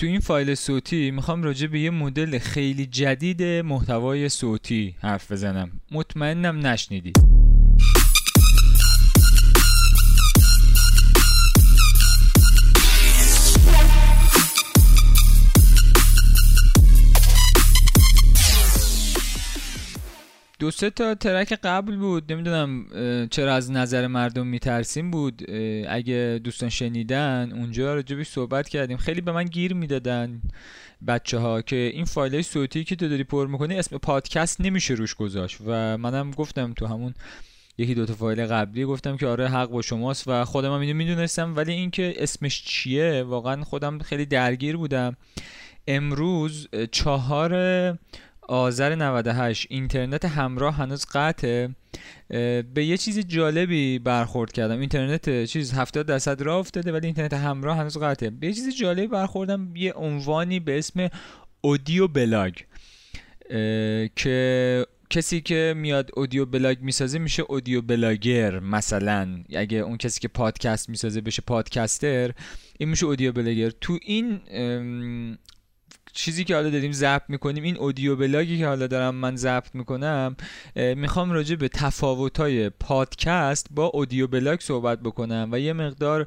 تو این فایل صوتی میخوام راجع به یه مدل خیلی جدید محتوای صوتی حرف بزنم. مطمئنم نشنیدی. دو سه تا ترک قبل بود، نمیدونم چرا از نظر مردم میترسیم بود، اگه دوستان شنیدن اونجا راجبش صحبت کردیم. خیلی به من گیر میدادن بچه ها که این فایل صوتی که تو داری پر میکنی اسم پادکست نمیشه روش گذاشت، و منم گفتم تو همون یکی دوتا فایل قبلی گفتم که آره حق با شماست و خودم هم میدونستم، ولی اینکه اسمش چیه واقعا خودم خیلی درگیر بودم. امروز 4 آذر 98، اینترنت همراه هنوز قطعه. به یه چیز جالبی برخورد کردم. اینترنت 70% راه افتاده ولی اینترنت همراه هنوز قطعه. به یه چیز جالبی برخوردم، یه عنوانی به اسم اودیو بلاگ، که کسی که میاد اودیو بلاگ میسازه میشه اودیو بلاگر مثلا، اگه اون کسی که پادکست میسازه بشه پادکستر، این میشه اودیو بلاگر. تو این چیزی که حالا داریم ضبط میکنیم، این اودیو بلاگی که حالا دارم من ضبط میکنم، میخوام راجع به تفاوت‌های پادکست با اودیو بلاگ صحبت بکنم و یه مقدار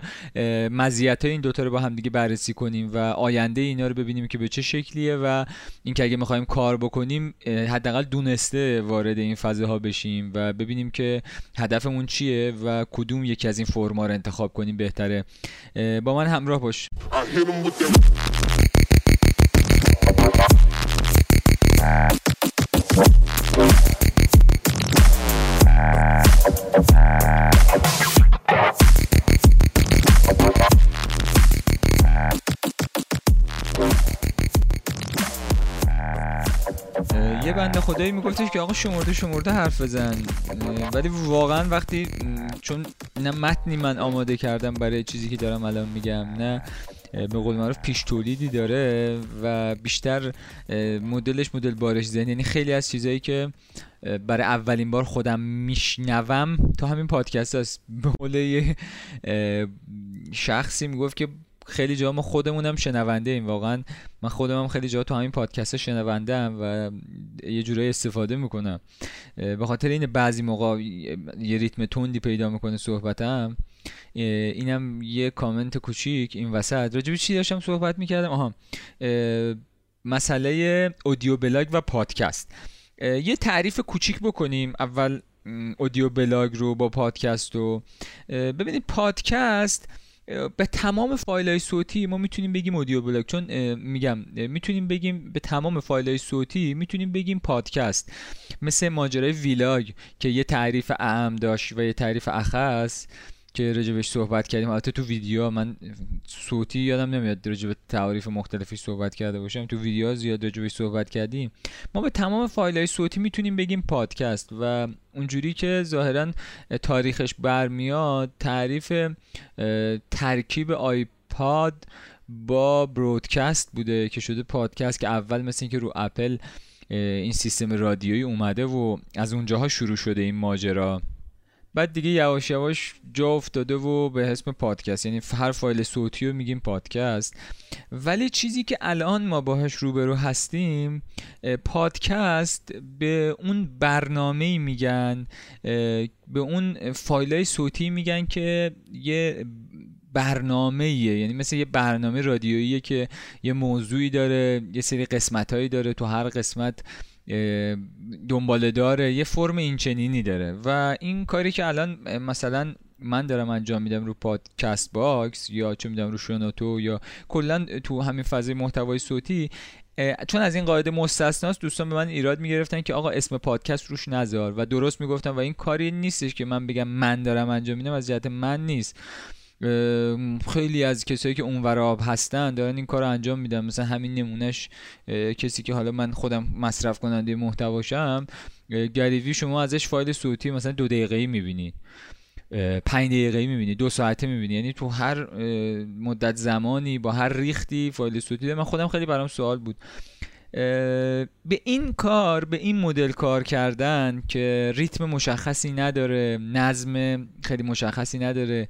مزیت‌های این دوتا رو با هم دیگه بررسی کنیم و آینده اینا رو ببینیم که به چه شکلیه، و اینکه اگه میخوایم کار بکنیم حداقل دونسته وارد این فضاها بشیم و ببینیم که هدفمون چیه و کدوم یکی از این فرما رو انتخاب کنیم بهتره. با من همراه باش. یه بنده خدایی میگفتش که آقا شمرده حرف بزن، ولی واقعا وقتی چون نه متنی من آماده کردم برای چیزی که دارم الان میگم، نه به قول معروف پیش تولیدی داره و بیشتر مدلش مدل بارش ذهن، یعنی خیلی از چیزایی که برای اولین بار خودم میشنوم تو همین پادکست هست. به قول یه شخصی میگفت که خیلی جا ما خودمونم شنونده ایم، واقعا من خودمم خیلی جا تو همین پادکست شنونده ام و یه جورایی استفاده میکنم. به خاطر این بعضی موقع یه ریتم تندی پیدا میکنه صحبتم. اینم یه کامنت کوچیک این وسط. راجب چی داشتم صحبت میکردم؟ مسئله اودیو بلاگ و پادکست. یه تعریف کوچیک بکنیم اول اودیو بلاگ رو با پادکست رو. ببینید پادکست به تمام فایل‌های صوتی ما میتونیم بگیم اودیو بلاگ، چون میگم میتونیم بگیم به تمام فایل‌های صوتی میتونیم بگیم پادکست، مثل ماجرای ویلاگ که یه تعریف اعم داشت و یه تعریف اخص که راجبش صحبت کردیم. البته تو ویدیو من صوتی یادم نمیاد راجع به تعاریف مختلفی صحبت کرده باشم، تو ویدیو زیاد راجبش صحبت کردیم. ما به تمام فایل‌های صوتی میتونیم بگیم پادکست و اونجوری که ظاهرا تاریخش برمیاد، تعریف ترکیب آیپاد با برودکست بوده که شده پادکست، که اول مثل اینکه رو اپل این سیستم رادیویی اومده و از اونجاها شروع شده این ماجرا. بعد دیگه یواش یواش جا افتاده و به اسم پادکست، یعنی هر فایل صوتی رو میگیم پادکست. ولی چیزی که الان ما باهاش روبرو هستیم، پادکست به اون برنامه‌ای میگن، به اون فایل‌های صوتی میگن که یه برنامه‌ایه، یعنی مثل یه برنامه رادیوییه که یه موضوعی داره، یه سری قسمت‌هایی داره، تو هر قسمت دنباله داره، یه فرم اینچنینی داره. و این کاری که الان مثلا من دارم انجام میدم رو پادکست باکس یا چه میدم رو شنوتو یا کلا تو همین فضای محتوای صوتی، چون از این قاعده مستثناست، دوستان به من ایراد میگرفتن که آقا اسم پادکست روش نذار، و درست میگفتم و این کاری نیستش که من بگم من دارم انجام میدم، از جهت من نیست. خیلی از کسایی که اونور آب هستن دارن این کارو انجام میدن، مثلا همین نمونهش کسی که حالا من خودم مصرف کننده محتواشم، گریوی، شما ازش فایل صوتی مثلا 2 دقیقه‌ای میبینید، 5 دقیقه‌ای میبینید، 2 ساعته میبینید، یعنی تو هر مدت زمانی با هر ریختی فایل صوتی. من خودم خیلی برام سوال بود به این کار، به این مدل کار کردن که ریتم مشخصی نداره، نظم خیلی مشخصی نداره،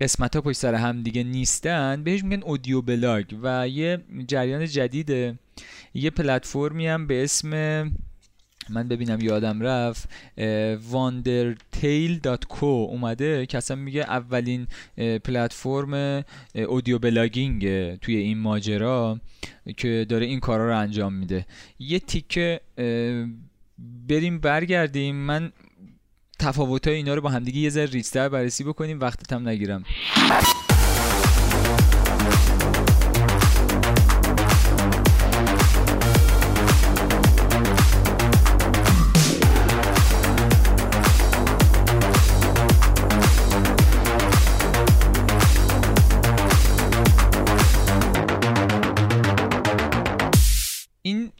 قسمت‌ها پشت سر هم دیگه نیستن، بهش میگن اودیو بلاگ و یه جریان جدیده. یه پلتفرمی هم به اسم، من ببینم یادم رفت، wandertale.co اومده که اصلا میگه اولین پلتفرم اودیو بلاگینگ توی این ماجرا که داره این کارا رو انجام میده. یه تیکه بریم برگردیم، من تفاوت‌های اینا رو با همدیگه یه ذره ریزتر بررسی بکنیم، وقتت هم نگیرم.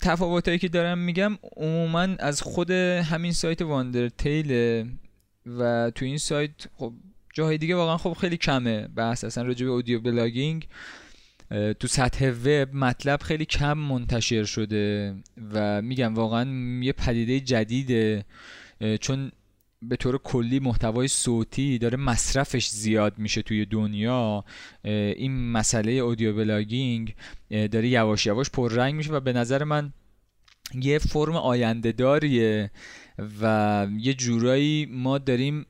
تفاوتایی که دارم میگم عموما از خود همین سایت واندرتیل و تو این سایت خب جاهای دیگه واقعا خب خیلی کمه بحث اصلا راجع به اودیو بلاگینگ. تو سطح وب مطلب خیلی کم منتشر شده و میگم واقعا یه پدیده جدیده، چون به طور کلی محتوای صوتی داره مصرفش زیاد میشه توی دنیا. این مسئله اودیو بلاگینگ داره یواش یواش پررنگ میشه و به نظر من یه فرم آینده داریه و یه جورایی ما داریم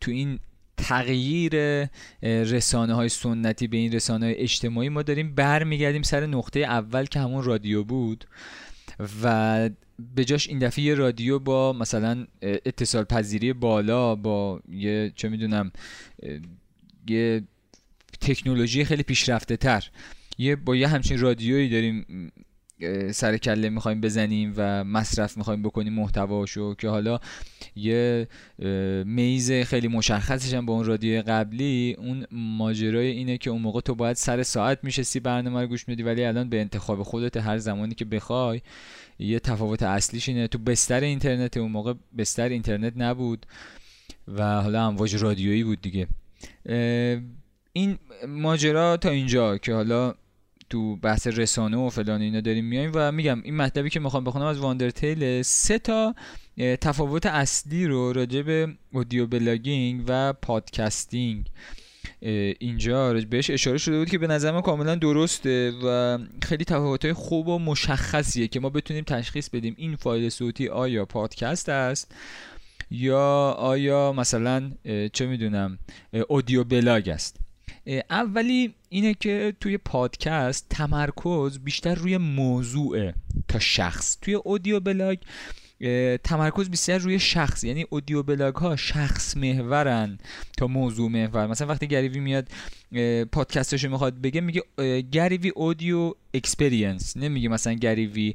تو این تغییر رسانه های سنتی به این رسانه های اجتماعی ما داریم برمیگردیم سر نقطه اول که همون رادیو بود و به جاش این دفعه یه رادیو با مثلا اتصال پذیری بالا، با یه چه میدونم یه تکنولوژی خیلی پیشرفته تر، یه با یه همچین رادیویی داریم سر کله میخوایم بزنیم و مصرف میخوایم بکنیم محتواشو که حالا یه میز خیلی مشخصش هم با اون رادیو قبلی. اون ماجرای اینه که اون موقع تو باید سر ساعت میشستی برنامه رو گوش میدی، ولی الان به انتخاب خودت هر زمانی که بخوای. یه تفاوت اصلیش اینه. تو بستر اینترنت، اون موقع بستر اینترنت نبود و حالا امواج رادیویی بود دیگه. این ماجرا تا اینجا که حالا تو بحث رسانه و فلان اینا داریم میایم و میگم این مطلبی که میخوام بخونم از واندرتیل، 3 تا تفاوت اصلی رو راجع به اودیو بلاگینگ و پادکستینگ اینجا بهش اشاره شده بود که به نظر من کاملا درسته و خیلی تفاوت‌های خوب و مشخصیه که ما بتونیم تشخیص بدیم این فایل صوتی آیا پادکست است یا آیا مثلا چه میدونم اودیو بلاگ است. اولی اینه که توی پادکست تمرکز بیشتر روی موضوع تا شخص، توی اودیو بلاگ تمرکز بیشتر روی شخص، یعنی اودیو بلاگ ها شخص محورن تا موضوع محور. مثلا وقتی گریوی میاد پادکستشو میخواد بگه میگه گریوی اودیو اکسپریانس، نمیگه مثلا گریوی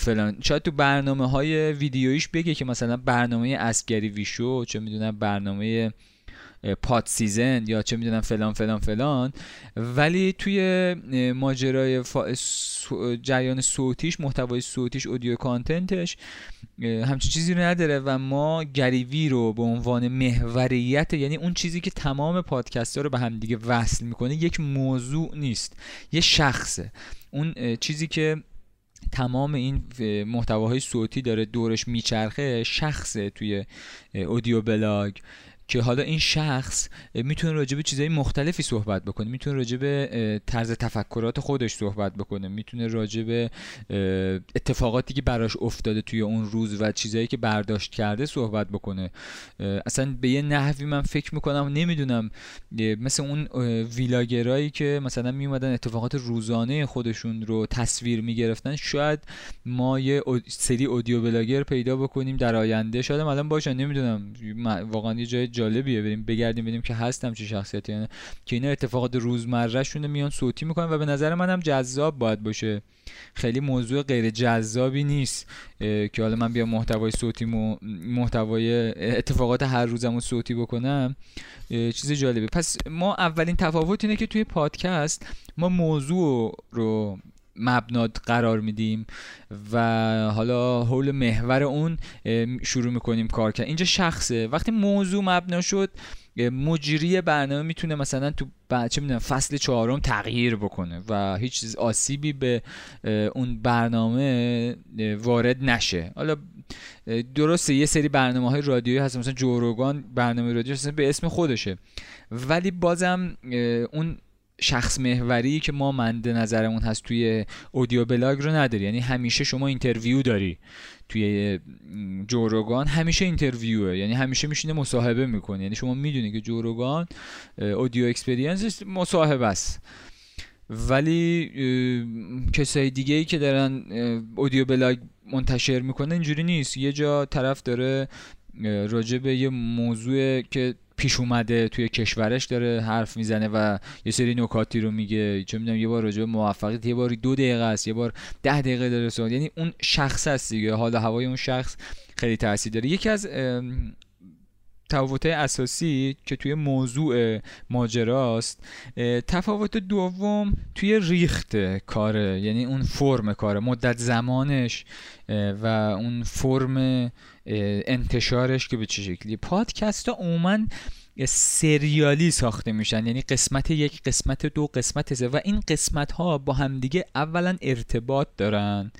فلان. شاید تو برنامه های ویدیویش بگه که مثلا برنامه از گریوی شو، چه میدونم برنامه پاد سیزن یا چه میدونم فلان فلان فلان، ولی توی ماجرای جریان صوتیش، محتوای صوتیش، اودیو کانتنتش همچین چیزی رو نداره و ما گریوی رو به عنوان محوریت، یعنی اون چیزی که تمام پادکست ها رو به هم دیگه وصل میکنه، یک موضوع نیست، یه شخصه. اون چیزی که تمام این محتواهای صوتی داره دورش میچرخه شخصه توی اودیو بلاگ، که حالا این شخص میتونه راجع به چیزهای مختلفی صحبت بکنه، میتونه راجع به طرز تفکرات خودش صحبت بکنه، میتونه راجع به اتفاقاتی که براش افتاده توی اون روز و چیزهایی که برداشت کرده صحبت بکنه. اصلا به یه نحوی من فکر میکنم نمیدونم مثل اون ویلاگرایی که مثلا میومدن اتفاقات روزانه خودشون رو تصویر میگرفتن، شاید ما یه سری اودیو بلاگر پیدا بکنیم در آینده، شاید الان باشه، نمیدونم واقعا یه جای جالبیه بریم بگردیم ببینیم که هستم چه شخصیتی، یعنی که اینا اتفاقات روزمره شون میان صوتی میکنن و به نظر منم جذاب باید باشه، خیلی موضوع غیر جذابی نیست که حالا من بیام محتوای صوتیمو محتوای اتفاقات هر روزمو صوتی بکنم، چیز جالبه. پس ما اولین تفاوت اینه که توی پادکست ما موضوع رو مبنا قرار میدیم و حالا حول محور اون شروع میکنیم کار کردن. اینجا شخصه. وقتی موضوع مبنا شد، مجری برنامه میتونه مثلا تو چه میدونم فصل 4 تغییر بکنه و هیچ چیز آسیبی به اون برنامه وارد نشه. حالا درسته یه سری برنامه‌های رادیویی هست، مثلا جوروگان برنامه رادیو هست به اسم خودشه، ولی بازم اون شخص محوری که ما مد نظرمون هست توی اودیو بلاگ رو نداری. یعنی همیشه شما اینترویو داری توی جوروگان، همیشه اینترویوه، یعنی همیشه میشینه مصاحبه میکنه. یعنی شما میدونی که جوروگان اودیو اکسپریانس مصاحبه است، ولی کسای دیگه ای که دارن اودیو بلاگ منتشر میکنه اینجوری نیست. یه جا طرف داره راجع به یه موضوع که پیش اومده توی کشورش داره حرف میزنه و یه سری نکاتی رو میگه، چه میدونم یه بار راجع به موفقیت، یه باری 2 دقیقه است، یه بار 10 دقیقه داره صحبت. یعنی اون شخص هست دیگه، حالا هوای اون شخص خیلی تاثیر داره. یکی از تفاوت اساسی که توی موضوع ماجراست. تفاوت دوم توی ریخت کاره، یعنی اون فرم کاره، مدت زمانش و اون فرم انتشارش که به چه شکلی. پادکست ها عموماً سریالی ساخته میشن، یعنی قسمت 1، قسمت 2، قسمت 3 و این قسمت ها با همدیگه اولا ارتباط دارن،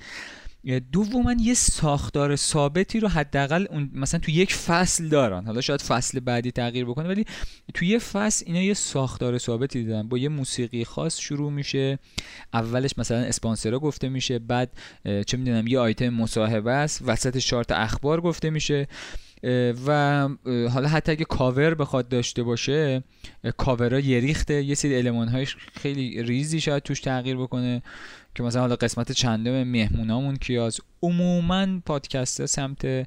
دوما یه ساختار ثابتی رو حداقل مثلا تو یک فصل دارن. حالا شاید فصل بعدی تغییر بکنه، ولی تو یه فصل اینا یه ساختار ثابتی دارن. با یه موسیقی خاص شروع میشه، اولش مثلا اسپانسرها گفته میشه، بعد چه میدونم یه آیتم مصاحبه است، وسط 4 تا اخبار گفته میشه و حالا حتی اگه کاور بخواد داشته باشه، کاورها یه ریخته، یه سری المان‌هاش خیلی ریزی شاید توش تغییر بکنه که مثلا حالا قسمت چندم، مهمونامون کیاس. عموما پادکست سمت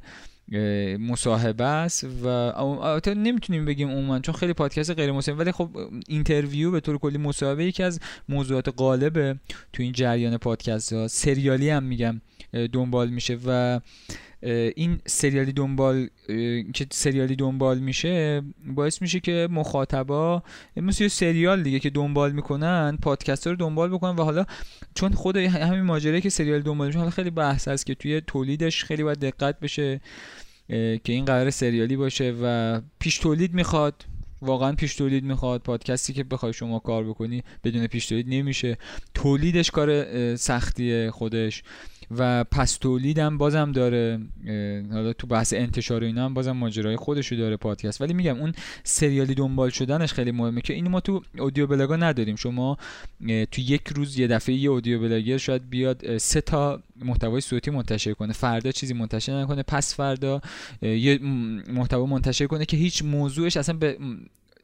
مصاحبه است و البته نمیتونیم بگیم عموما چون خیلی پادکست غیر مصاحبه، ولی خب اینترویو به طور کلی مصاحبه یکی از موضوعات غالبه تو این جریان پادکست ها. سریالی هم میگم دنبال میشه و این سریالی دنبال میشه باعث میشه که مخاطبا مثل سریال دیگه که دنبال میکنن پادکست ها رو دنبال بکنن. و حالا چون خود همین ماجرایی که سریال دنبال میشه، حالا خیلی بحث هست که توی تولیدش خیلی باید دقت بشه که این قرار سریالی باشه و پیش تولید میخواد، واقعا پیش تولید میخواد. پادکستی که بخوای شما کار بکنی بدون پیش تولید نمیشه، تولیدش کار سختیه خودش و پس تولید هم بازم داره. حالا تو بحث انتشار و اینا هم بازم ماجرای خودشو داره پادکست، ولی میگم اون سریالی دنبال شدنش خیلی مهمه که اینو ما تو اودیو بلاگا نداریم. شما تو یک روز یه دفعه یه اودیو بلاگر شاید بیاد 3 تا محتوای صوتی منتشر کنه، فردا چیزی منتشر نکنه، پس فردا یه محتوا منتشر کنه که هیچ موضوعش اصلا به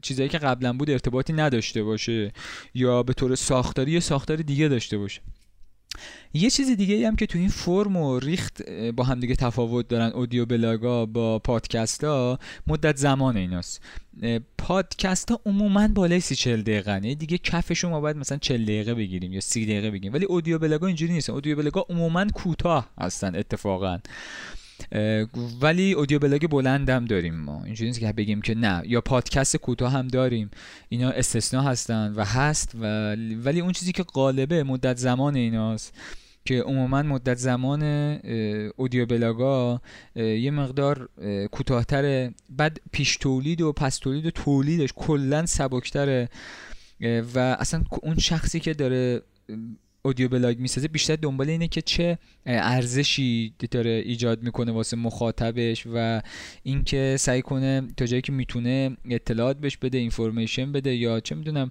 چیزایی که قبلا بود ارتباطی نداشته باشه یا به طور ساختاری یه ساختار دیگه داشته باشه. یه چیز دیگه هم که تو این فرم و ریخت با هم دیگه تفاوت دارن اودیو بلاگا با پادکست ها، مدت زمان ایناست. پادکست ها عموما بالای 30-40 دقیقه، نه دیگه کفشو ما باید مثلا 40 دقیقه بگیریم یا 30 دقیقه بگیریم، ولی اودیو بلاگا اینجوری نیست. اودیو بلاگا عموما کوتاه هستن اتفاقا، ولی اودیو بلاگ بلندم داریم ما. اینجوری نیست که بگیم که نه، یا پادکست کوتاه هم داریم، اینا استثنا هستن و هست و ولی اون چیزی که غالبه مدت زمان ایناست که عموما مدت زمان اودیو بلاگا یه مقدار کوتاه‌تره، بعد پیش تولید و پس تولید و تولیدش کلا سبک‌تره و اصلا اون شخصی که داره اودیو بلاگ میسازه بیشتر دنبال اینه که چه ارزشی داره ایجاد میکنه واسه مخاطبش و اینکه سعی کنه تا جایی که میتونه اطلاعات بهش بده، اینفورمیشن بده، یا چه میدونم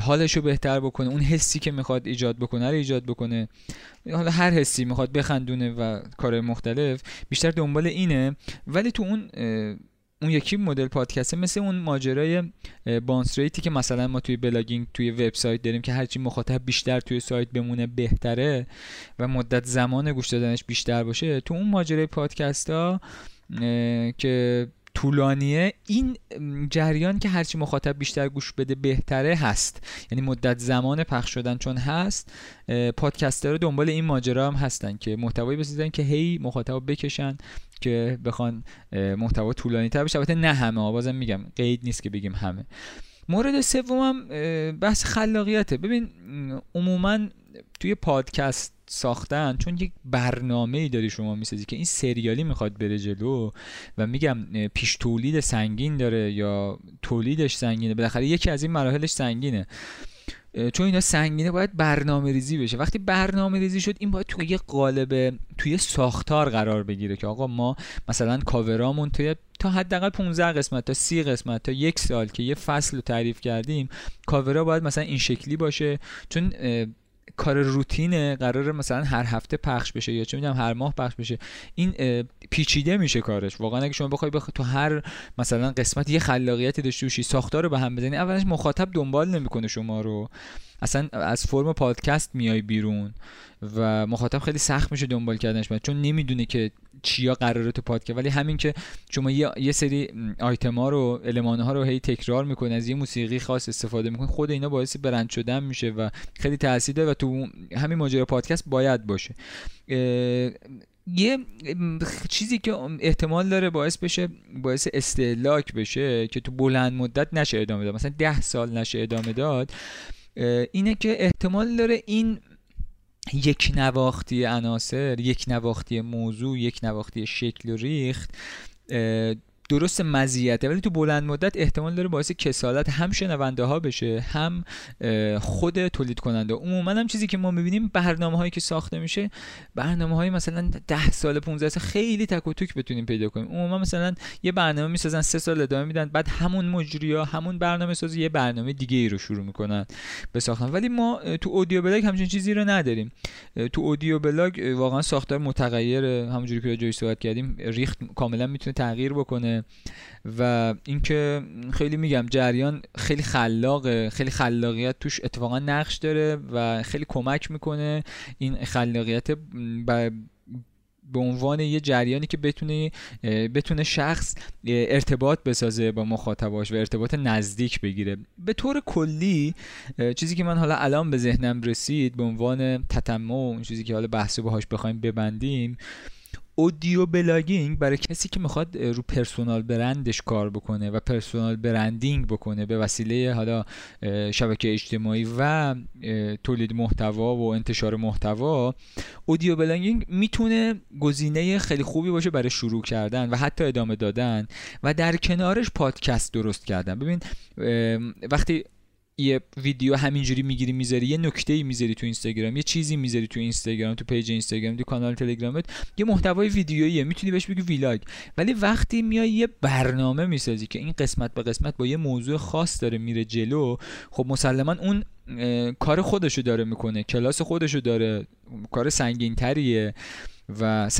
حالشو بهتر بکنه، اون حسی که میخواد ایجاد بکنه رو ایجاد بکنه. حالا هر حسی میخواد بخندونه و کارهای مختلف، بیشتر دنبال اینه. ولی تو اون یکی مدل پادکست مثل اون ماجرای بانس ریتی که مثلا ما توی بلاگینگ توی وبسایت داریم که هرچی مخاطب بیشتر توی سایت بمونه بهتره و مدت زمان گوش دادنش بیشتر باشه، تو اون ماجرای پادکست ها که طولانیه این جریان که هرچی مخاطب بیشتر گوش بده بهتره هست، یعنی مدت زمان پخش شدن چون هست. پادکسترها دنبال این ماجرا هم هستن که محتوایی بسازن که هی مخاطب بکشن که بخوان محتوا طولانی تر بشه. البته نه همه ها، بازم میگم قید نیست که بگیم همه. مورد سومم بحث خلاقیته. ببین عموما توی پادکست ساختن، چون یک برنامه‌ای داری شما می‌سازی که این سریالی میخواد بره جلو و میگم پیش تولید سنگین داره یا تولیدش سنگینه، بالاخره یکی از این مراحلش سنگینه، چون اینا سنگینه باید برنامه‌ریزی بشه. وقتی برنامه‌ریزی شد این باید توی یه قالب، توی ساختار قرار بگیره که آقا ما مثلا کاورامون توی تا حداقل 15 قسمت تا 30 قسمت تا یک سال که یه فصل رو تعریف کردیم، کاورا باید مثلا این شکلی باشه، چون کار روتینه، قراره مثلا هر هفته پخش بشه یا چه میدونم هر ماه پخش بشه، این پیچیده میشه کارش. واقعا اگه شما بخوای تو هر مثلا قسمت یه خلاقیتی داشته باشی، ساختار رو به هم بزنی، اولش مخاطب دنبال نمیکنه شما رو، اصلا از فرم پادکست میای بیرون و مخاطب خیلی سخت میشه دنبال کردنش، چون نمیدونه که چیا قراره تو پادکست. ولی همین که شما یه سری آیتما رو، المان‌ها رو هی تکرار میکنه، از یه موسیقی خاص استفاده میکنه، خود اینا باعث برند شدن میشه و خیلی تاثیر داره و تو همین ماجرای پادکست باید باشه. یه چیزی که احتمال داره باعث استهلاک بشه که تو بلند مدت نشه ادامه داد، مثلا 10 سال نشه ادامه داد، اینه که احتمال داره این یک نواختی عناصر، یک نواختی موضوع، یک نواختی شکل و ریخت درست مزیته، ولی تو بلند مدت احتمال داره باعث کسالت هم شنونده ها بشه هم خود تولید کننده. عموما هم چیزی که ما میبینیم برنامه‌هایی که ساخته میشه، برنامه‌های مثلا 10 سال 15 سال خیلی تک و توک بتونیم پیدا کنیم. عموما مثلا یه برنامه میسازن 3 سال ادامه میدن، بعد همون مجری‌ها، همون برنامه‌ساز یه برنامه دیگه ای رو شروع میکنن به ساختن. ولی ما تو اودیو بلاگ همچین چیزی رو نداریم. تو اودیو بلاگ واقعا ساختار متغیره، همونجوری که جوی صحبت کردیم ریخت کاملا میتونه تغییر بکنه و اینکه خیلی میگم جریان خیلی خلاقه، خیلی خلاقیت توش اتفاقا نقش داره و خیلی کمک میکنه این خلاقیت به عنوان یه جریانی که بتونه شخص ارتباط بسازه با مخاطباش و ارتباط نزدیک بگیره. به طور کلی چیزی که من حالا الان به ذهنم رسید به عنوان تتمه و چیزی که حالا بحثو باهاش بخوایم ببندیم، اودیو بلاگینگ برای کسی که میخواد رو پرسونال برندش کار بکنه و پرسونال برندینگ بکنه به وسیله حالا شبکه اجتماعی و تولید محتوا و انتشار محتوا، اودیو بلاگینگ میتونه گزینه خیلی خوبی باشه برای شروع کردن و حتی ادامه دادن و در کنارش پادکست درست کردن. ببین وقتی یه ویدیو همینجوری میگیری میذاری، یه نکته‌ای میذاری تو اینستاگرام، یه چیزی میذاری تو اینستاگرام، تو پیج اینستاگرام، تو کانال تلگرامت، یه محتوای ویدیویی میتونی بهش بگی ویلاگ. ولی وقتی میای یه برنامه میسازی که این قسمت به قسمت با یه موضوع خاص داره میره جلو، خب مسلماً اون کار خودشو داره میکنه، کلاس خودشو داره، کار سنگین‌تریه و 100%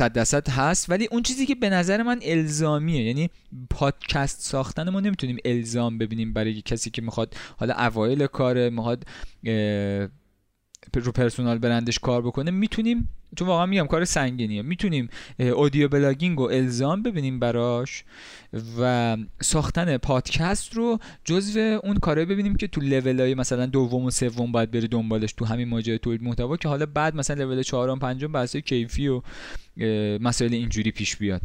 هست. ولی اون چیزی که به نظر من الزامیه، یعنی پادکست ساختن ما نمیتونیم الزام ببینیم برای کسی که میخواد حالا اوایل کاره، میخواد رو پرسونال برندش کار بکنه، میتونیم، چون واقعا میگم کار سنگینیه، میتونیم اودیو بلاگینگ رو الزام ببینیم براش و ساختن پادکست رو جزو اون کارایی ببینیم که تو لولای مثلا دوم و سوم باید بری دنبالش تو همین ماجرای تولید محتوا، که حالا بعد مثلا لول 4 و 5 بحث‌های کیفی و مسائل اینجوری پیش بیاد.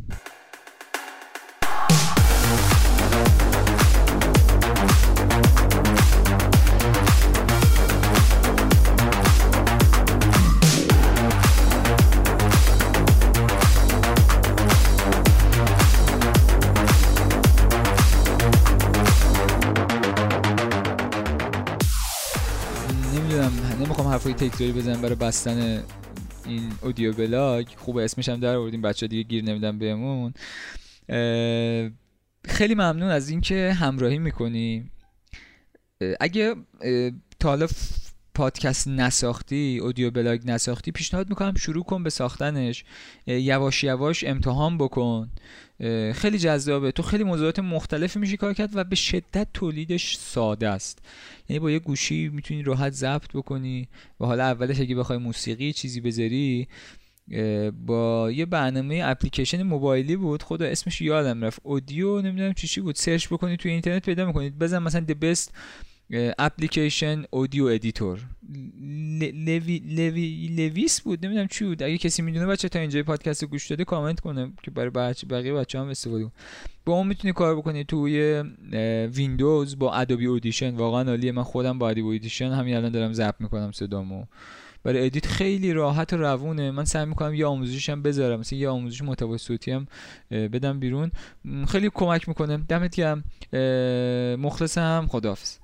نمیخوام حرفای تکراری بزنم برای بستن این اودیو بلاگ، خوب اسمش هم در آوردیم، بچه‌ها دیگه گیر نمیدن بهمون. خیلی ممنون از اینکه همراهی میکنی. اگه تا حالا پادکست نساختی، اودیو بلاگ نساختی، پیشنهاد میکنم شروع کن به ساختنش، یواش یواش امتحان بکن، خیلی جذابه، تو خیلی موضوعات مختلفی میشه کار کرد و به شدت تولیدش ساده است، یعنی با یه گوشی میتونی راحت ضبط بکنی و حالا اولش اگه بخوای موسیقی چیزی بذاری با یه برنامه اپلیکیشن موبایلی بود، خدا اسمش یادم رفت، اودیو نمیدونم چی بود، سرچ بکنید تو اینترنت پیدا میکنید، بزن مثلا the best application audio editor، لویس بود، نمیدونم چی بود، اگه کسی میدونه بچه تا اینجای پادکست گوش داده کامنت کنه که برای بقیه بچه هم استفاده کنه. با اون میتونی کار بکنی توی ویندوز با ادوبی اودیشن، واقعا عالیه، من خودم با ادوبی اودیشن همین الان دارم ضبط میکنم صدامو، برای ادیت خیلی راحت و روونه. من سعی میکنم یه آموزشی هم بذارم، مثلا یه آموزش محتوای صوتی هم بدم بیرون، خیلی کمک میکنه. دمت گرم، مخلصم، خداحافظ.